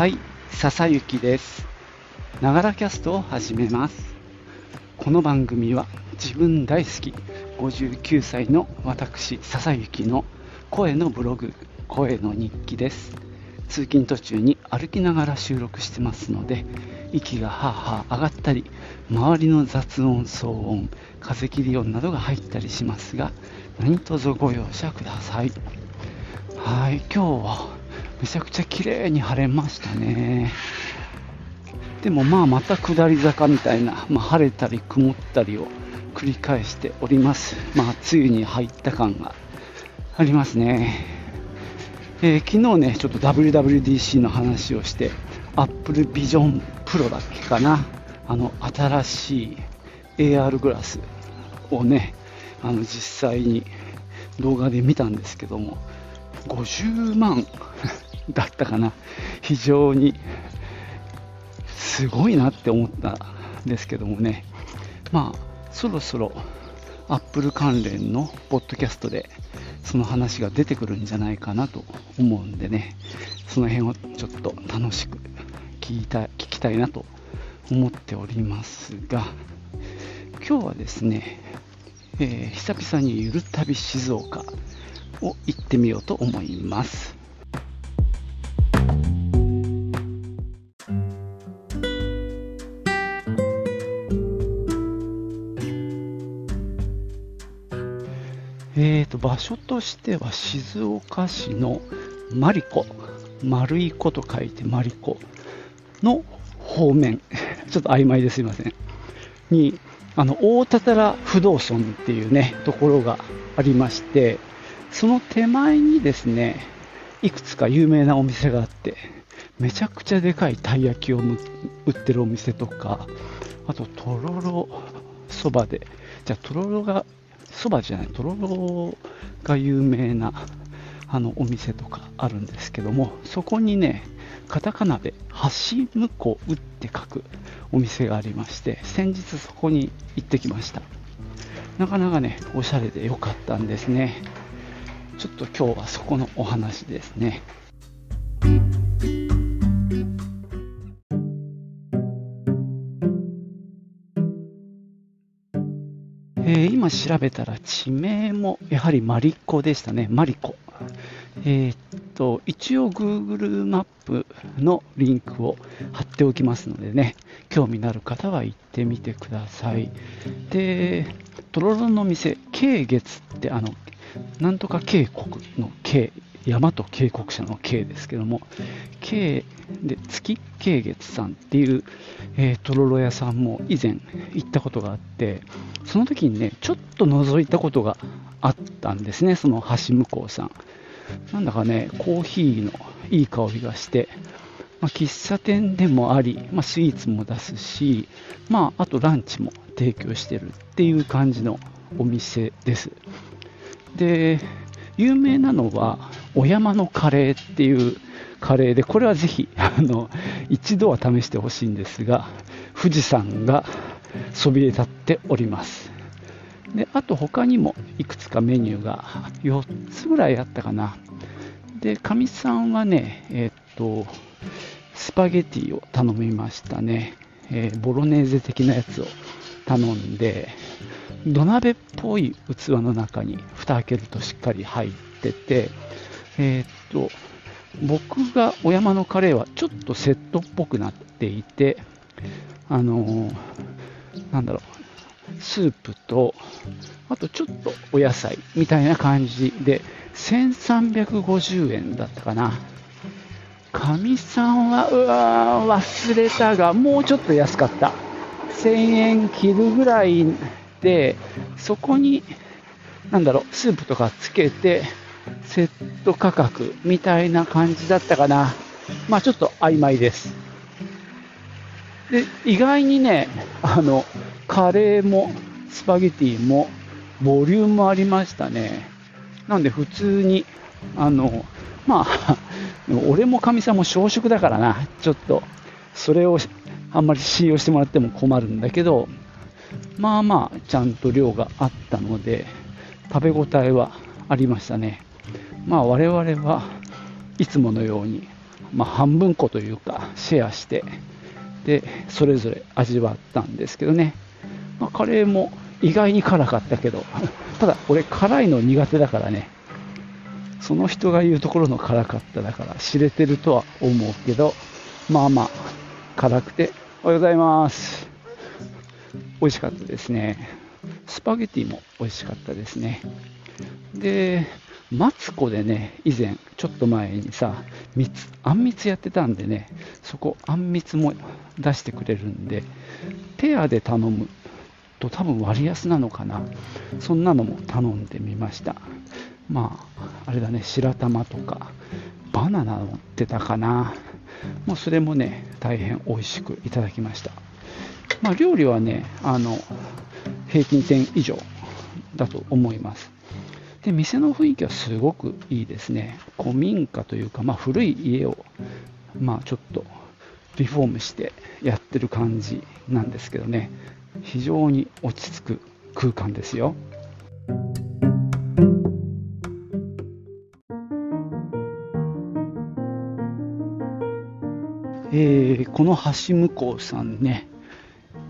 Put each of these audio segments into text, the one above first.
はい、笹雪です。ながらキャストを始めます。この番組は自分大好き59歳の私笹雪の声のブログ、声の日記です。通勤途中に歩きながら収録してますので、息がはあはあ上がったり、周りの雑音、騒音、風切り音などが入ったりしますが、何卒ご容赦ください。はい、今日はめちゃくちゃ綺麗に晴れましたね。でもまた下り坂みたいな、晴れたり曇ったりを繰り返しております。梅雨に入った感がありますね。昨日ね、ちょっと WWDC の話をして、Apple Vision Pro だっけかな。新しい AR グラスをね、実際に動画で見たんですけども、50万だったかな。非常にすごいなって思ったんですけどもね、そろそろアップル関連のポッドキャストでその話が出てくるんじゃないかなと思うんでね、その辺をちょっと楽しく聞きたいなと思っておりますが、今日はですね、久々にゆる旅静岡を行ってみようと思います。場所としては静岡市のマリコ、丸い子と書いてマリコの方面ちょっと曖昧ですいませんに、大多々不動村っていうねところがありまして、その手前にですね、いくつか有名なお店があって、めちゃくちゃでかいたい焼きを売ってるお店とか、あととろろそばで、じゃあとろろがそばじゃない、とろろが有名なお店とかあるんですけども、そこにね、カタカナで橋向こうって書くお店がありまして、先日そこに行ってきました。なかなかね、おしゃれで良かったんですね。ちょっと今日はそこのお話ですね。今調べたら地名もやはりマリコでしたね。マリコ。一応 Google マップのリンクを貼っておきますのでね、興味のある方は行ってみてください。で、とろろの店、慶月ってなんとか渓谷の渓、大和渓谷社の渓ですけども、渓で月渓月さんっていう、とろろ屋さんも以前行ったことがあって、その時にねちょっと覗いたことがあったんですね。その橋向こうさん、なんだかねコーヒーのいい香りがして、喫茶店でもあり、スイーツも出すし、あとランチも提供してるっていう感じのお店です。で、有名なのはお山のカレーっていうカレーで、これはぜひ一度は試してほしいんですが、富士山がそびえ立っております。で、あと他にもいくつかメニューが4つぐらいあったかな。で、かみさんはね、スパゲティを頼みましたね。ボロネーゼ的なやつを頼んで、土鍋っぽい器の中に蓋開けるとしっかり入ってて、僕がお山のカレーはちょっとセットっぽくなっていて、なんだろう、スープとあとちょっとお野菜みたいな感じで1350円だったかな。かみさんは忘れたが、もうちょっと安かった、1000円切るぐらいで、そこにスープとかつけてセット価格みたいな感じだったかな。ちょっと曖昧です。で、意外にね、カレーもスパゲティもボリュームありましたね。なんで普通に俺もかみさんも小食だからな、ちょっとそれをあんまり信用してもらっても困るんだけど、ちゃんと量があったので食べ応えはありましたね。我々はいつものように半分こというかシェアして、でそれぞれ味わったんですけどね、カレーも意外に辛かったけど、ただ俺辛いの苦手だからね、その人が言うところの辛かっただから知れてるとは思うけど、まあまあ辛くておはようございます美味しかったですね。スパゲティも美味しかったですね。でマツコでね、以前ちょっと前にさあんみつやってたんでね、そこあんみつも出してくれるんで、ペアで頼むと多分割安なのかな、そんなのも頼んでみました。まああれだね、白玉とかバナナ乗ってたかな、もうそれもね大変美味しくいただきました。まあ料理はね平均点以上だと思います。で店の雰囲気はすごくいいですね。古民家というか、古い家を、ちょっとリフォームしてやってる感じなんですけどね、非常に落ち着く空間ですよ。この橋向こうさんね、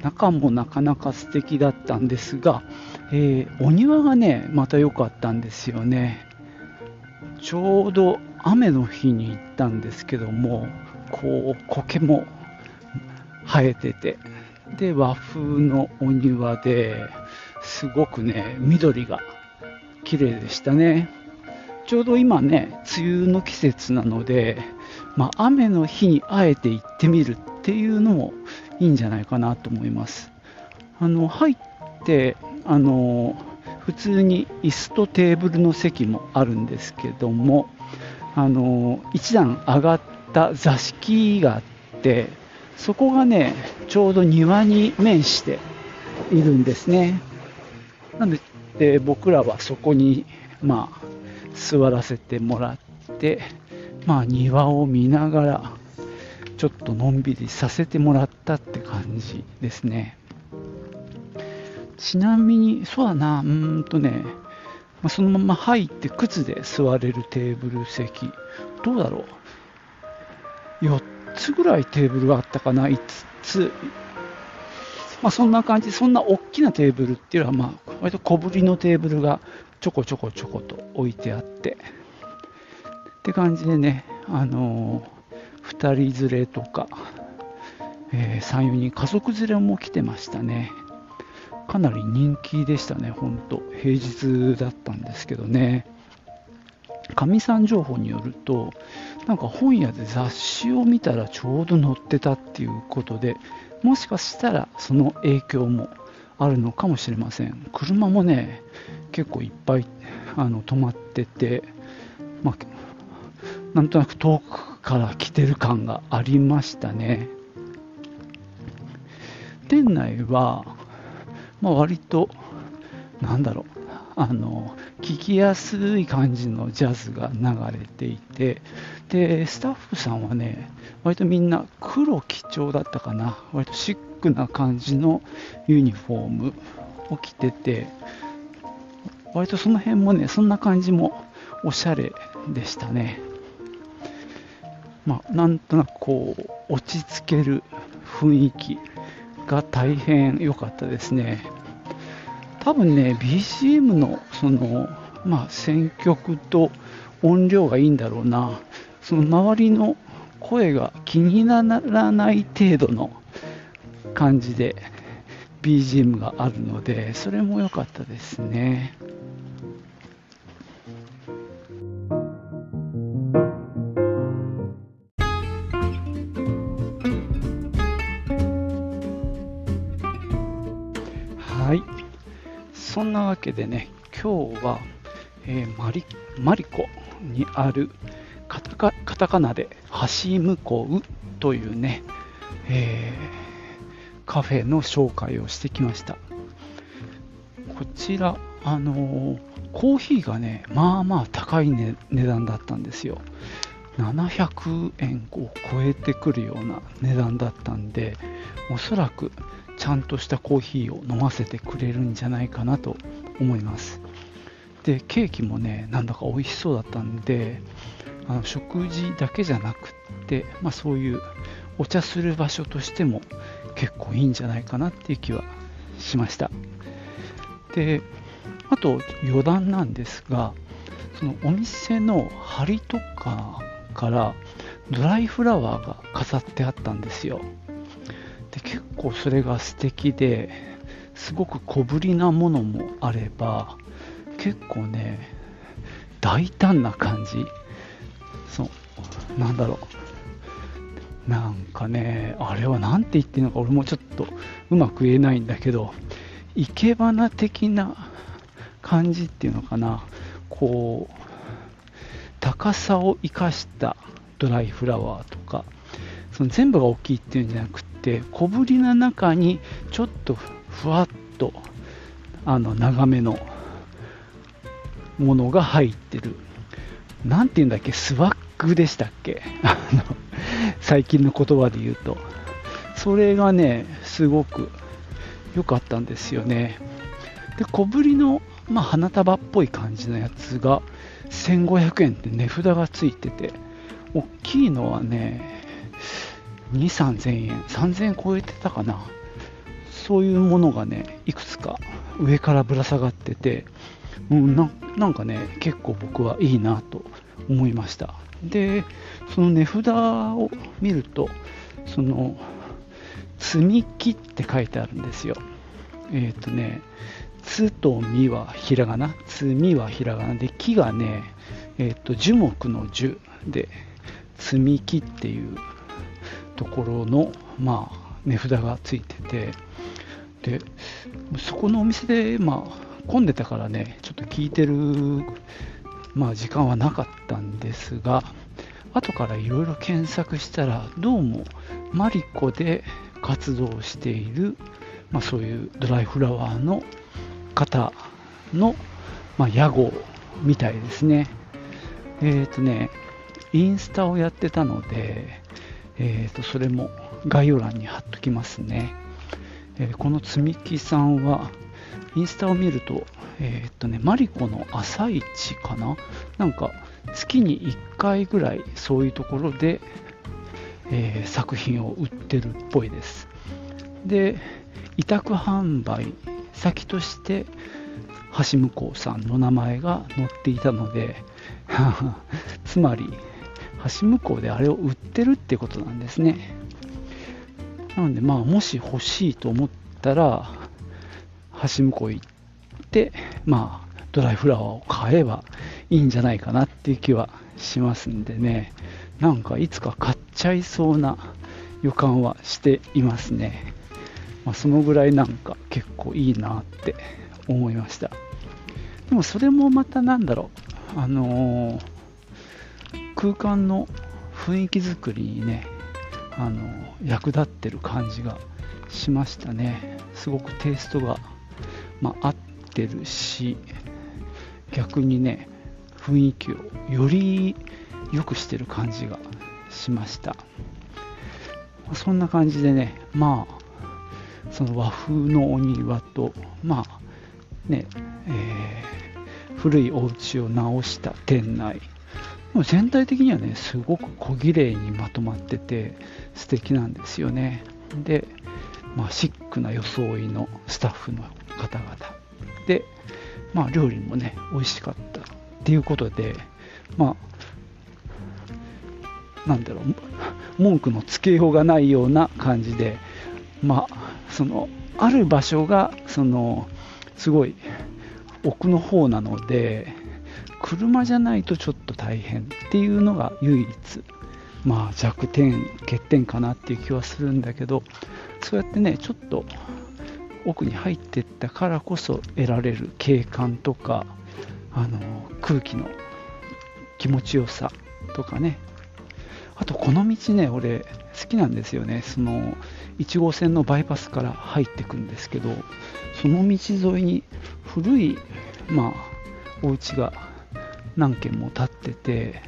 中もなかなか素敵だったんですが、お庭がねまた良かったんですよね。ちょうど雨の日に行ったんですけども、こう苔も生えてて、で和風のお庭ですごくね緑が綺麗でしたね。ちょうど今ね梅雨の季節なので、雨の日にあえて行ってみるっていうのもいいんじゃないかなと思います。入って普通に椅子とテーブルの席もあるんですけども、一段上がった座敷があって、そこがねちょうど庭に面しているんですね。なので僕らはそこに座らせてもらって、庭を見ながらちょっとのんびりさせてもらったって感じですね。ちなみにそうだな、そのまま入って靴で座れるテーブル席、どうだろう、4つぐらいテーブルがあったかな、5つ、そんな感じ。そんな大きなテーブルっていうのは、割と小ぶりのテーブルがちょこちょこちょこと置いてあってって感じでね、2人連れとか、3、4人家族連れも来てましたね。かなり人気でしたね。本当平日だったんですけどね。かみさん情報によると、なんか本屋で雑誌を見たらちょうど載ってたっていうことで、もしかしたらその影響もあるのかもしれません。車もね結構いっぱい止まってて、なんとなく遠くから来てる感がありましたね。店内は割と聞きやすい感じのジャズが流れていて、でスタッフさんはね割とみんな黒基調だったかな、割とシックな感じのユニフォームを着てて、割とその辺もねそんな感じもおしゃれでしたね。なんとなくこう落ち着ける雰囲気が大変良かったですね。多分ね BGM の選曲と音量がいいんだろうな。その周りの声が気にならない程度の感じで BGM があるので、それも良かったですね。そんなわけでね、今日は、マリコにあるカタカナで橋向こうというね、カフェの紹介をしてきました。こちら、コーヒーがね、高い、値段だったんですよ。700円を超えてくるような値段だったんで、おそらくちゃんとしたコーヒーを飲ませてくれるんじゃないかなと思います。でケーキもねなんだか美味しそうだったんで、食事だけじゃなくって、そういうお茶する場所としても結構いいんじゃないかなっていう気はしました。で、あと余談なんですが、そのお店の張りとかからドライフラワーが飾ってあったんですよ。で、結構それが素敵で、すごく小ぶりなものもあれば、結構ね大胆な感じ、あれはなんて言ってるのか俺もちょっとうまく言えないんだけど、生け花的な感じっていうのかな、こう高さを生かしたドライフラワーとか、その全部が大きいっていうんじゃなくて、小ぶりな中にちょっとふわっと長めのものが入ってる、なんていうんだっけ、スワッグでしたっけ最近の言葉で言うと、それがねすごく良かったんですよね。で、小ぶりの、花束っぽい感じのやつが1500円って値札がついてて、大きいのはね 2,3000 円、3000円超えてたかな。そういうものがねいくつか上からぶら下がってて、なんかね結構僕はいいなと思いました。で、その値札を見ると、その積み木って書いてあるんですよ。つとみはひらがな、つみはひらがなで、木がね、樹木の樹で積み木っていうところの、値札がついてて、でそこのお店で、混んでたからねちょっと聞いてる、時間はなかったんですが、後からいろいろ検索したら、どうもマリコで活動している、そういうドライフラワーの方の、屋号みたいですね。インスタをやってたので、それも概要欄に貼っときますね。この積み木さんはインスタを見ると、マリコの朝市かな、なんか月に1回ぐらいそういうところで、作品を売ってるっぽいです。で、委託販売先として橋向こうさんの名前が載っていたのでつまり橋向こうであれを売ってるってことなんですね。なので、もし欲しいと思ったら橋向こう行って、ドライフラワーを買えばいいんじゃないかなっていう気はしますんでね、なんかいつか買っちゃいそうな予感はしていますね。そのぐらいなんか結構いいなって思いました。でもそれもまた空間の雰囲気作りにね、役立ってる感じがしましたね。すごくテイストが、合ってるし、逆にね雰囲気をより良くしてる感じがしました。そんな感じでね、その和風のお庭と、古いお家を直した店内、全体的にはねすごく小綺麗にまとまってて素敵なんですよね。で、シックな装いのスタッフの方々で、料理もね美味しかったっていうことで、文句のつけようがないような感じで、そのある場所がそのすごい奥の方なので、車じゃないとちょっと大変っていうのが唯一、欠点かなっていう気はするんだけど、そうやってねちょっと奥に入っていったからこそ得られる景観とか、空気の気持ちよさとかね、あとこの道ね俺好きなんですよね。その1号線のバイパスから入っていくんですけど、その道沿いに古い、お家が何軒も建ってて、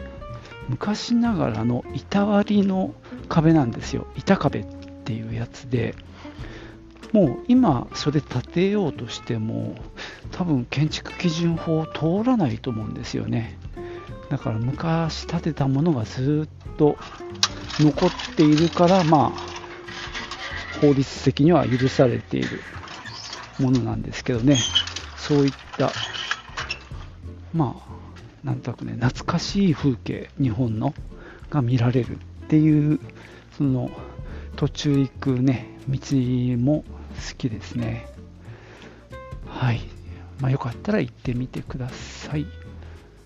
昔ながらの板割りの壁なんですよ。板壁っていうやつで、もう今それ建てようとしても多分建築基準法通らないと思うんですよね。だから昔建てたものがずっと残っているから、まあ、法律的には許されているものなんですけどね。そういった、まあ、なんとなくね、懐かしい風景、日本のが見られるっていう、その途中行くね、道も好きですね。はい。まあ、よかったら行ってみてください。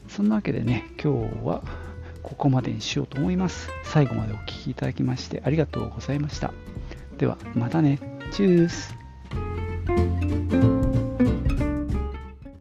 そんなわけでね、今日はここまでにしようと思います。最後までお聞きいただきましてありがとうございました。ではまたね。チュース。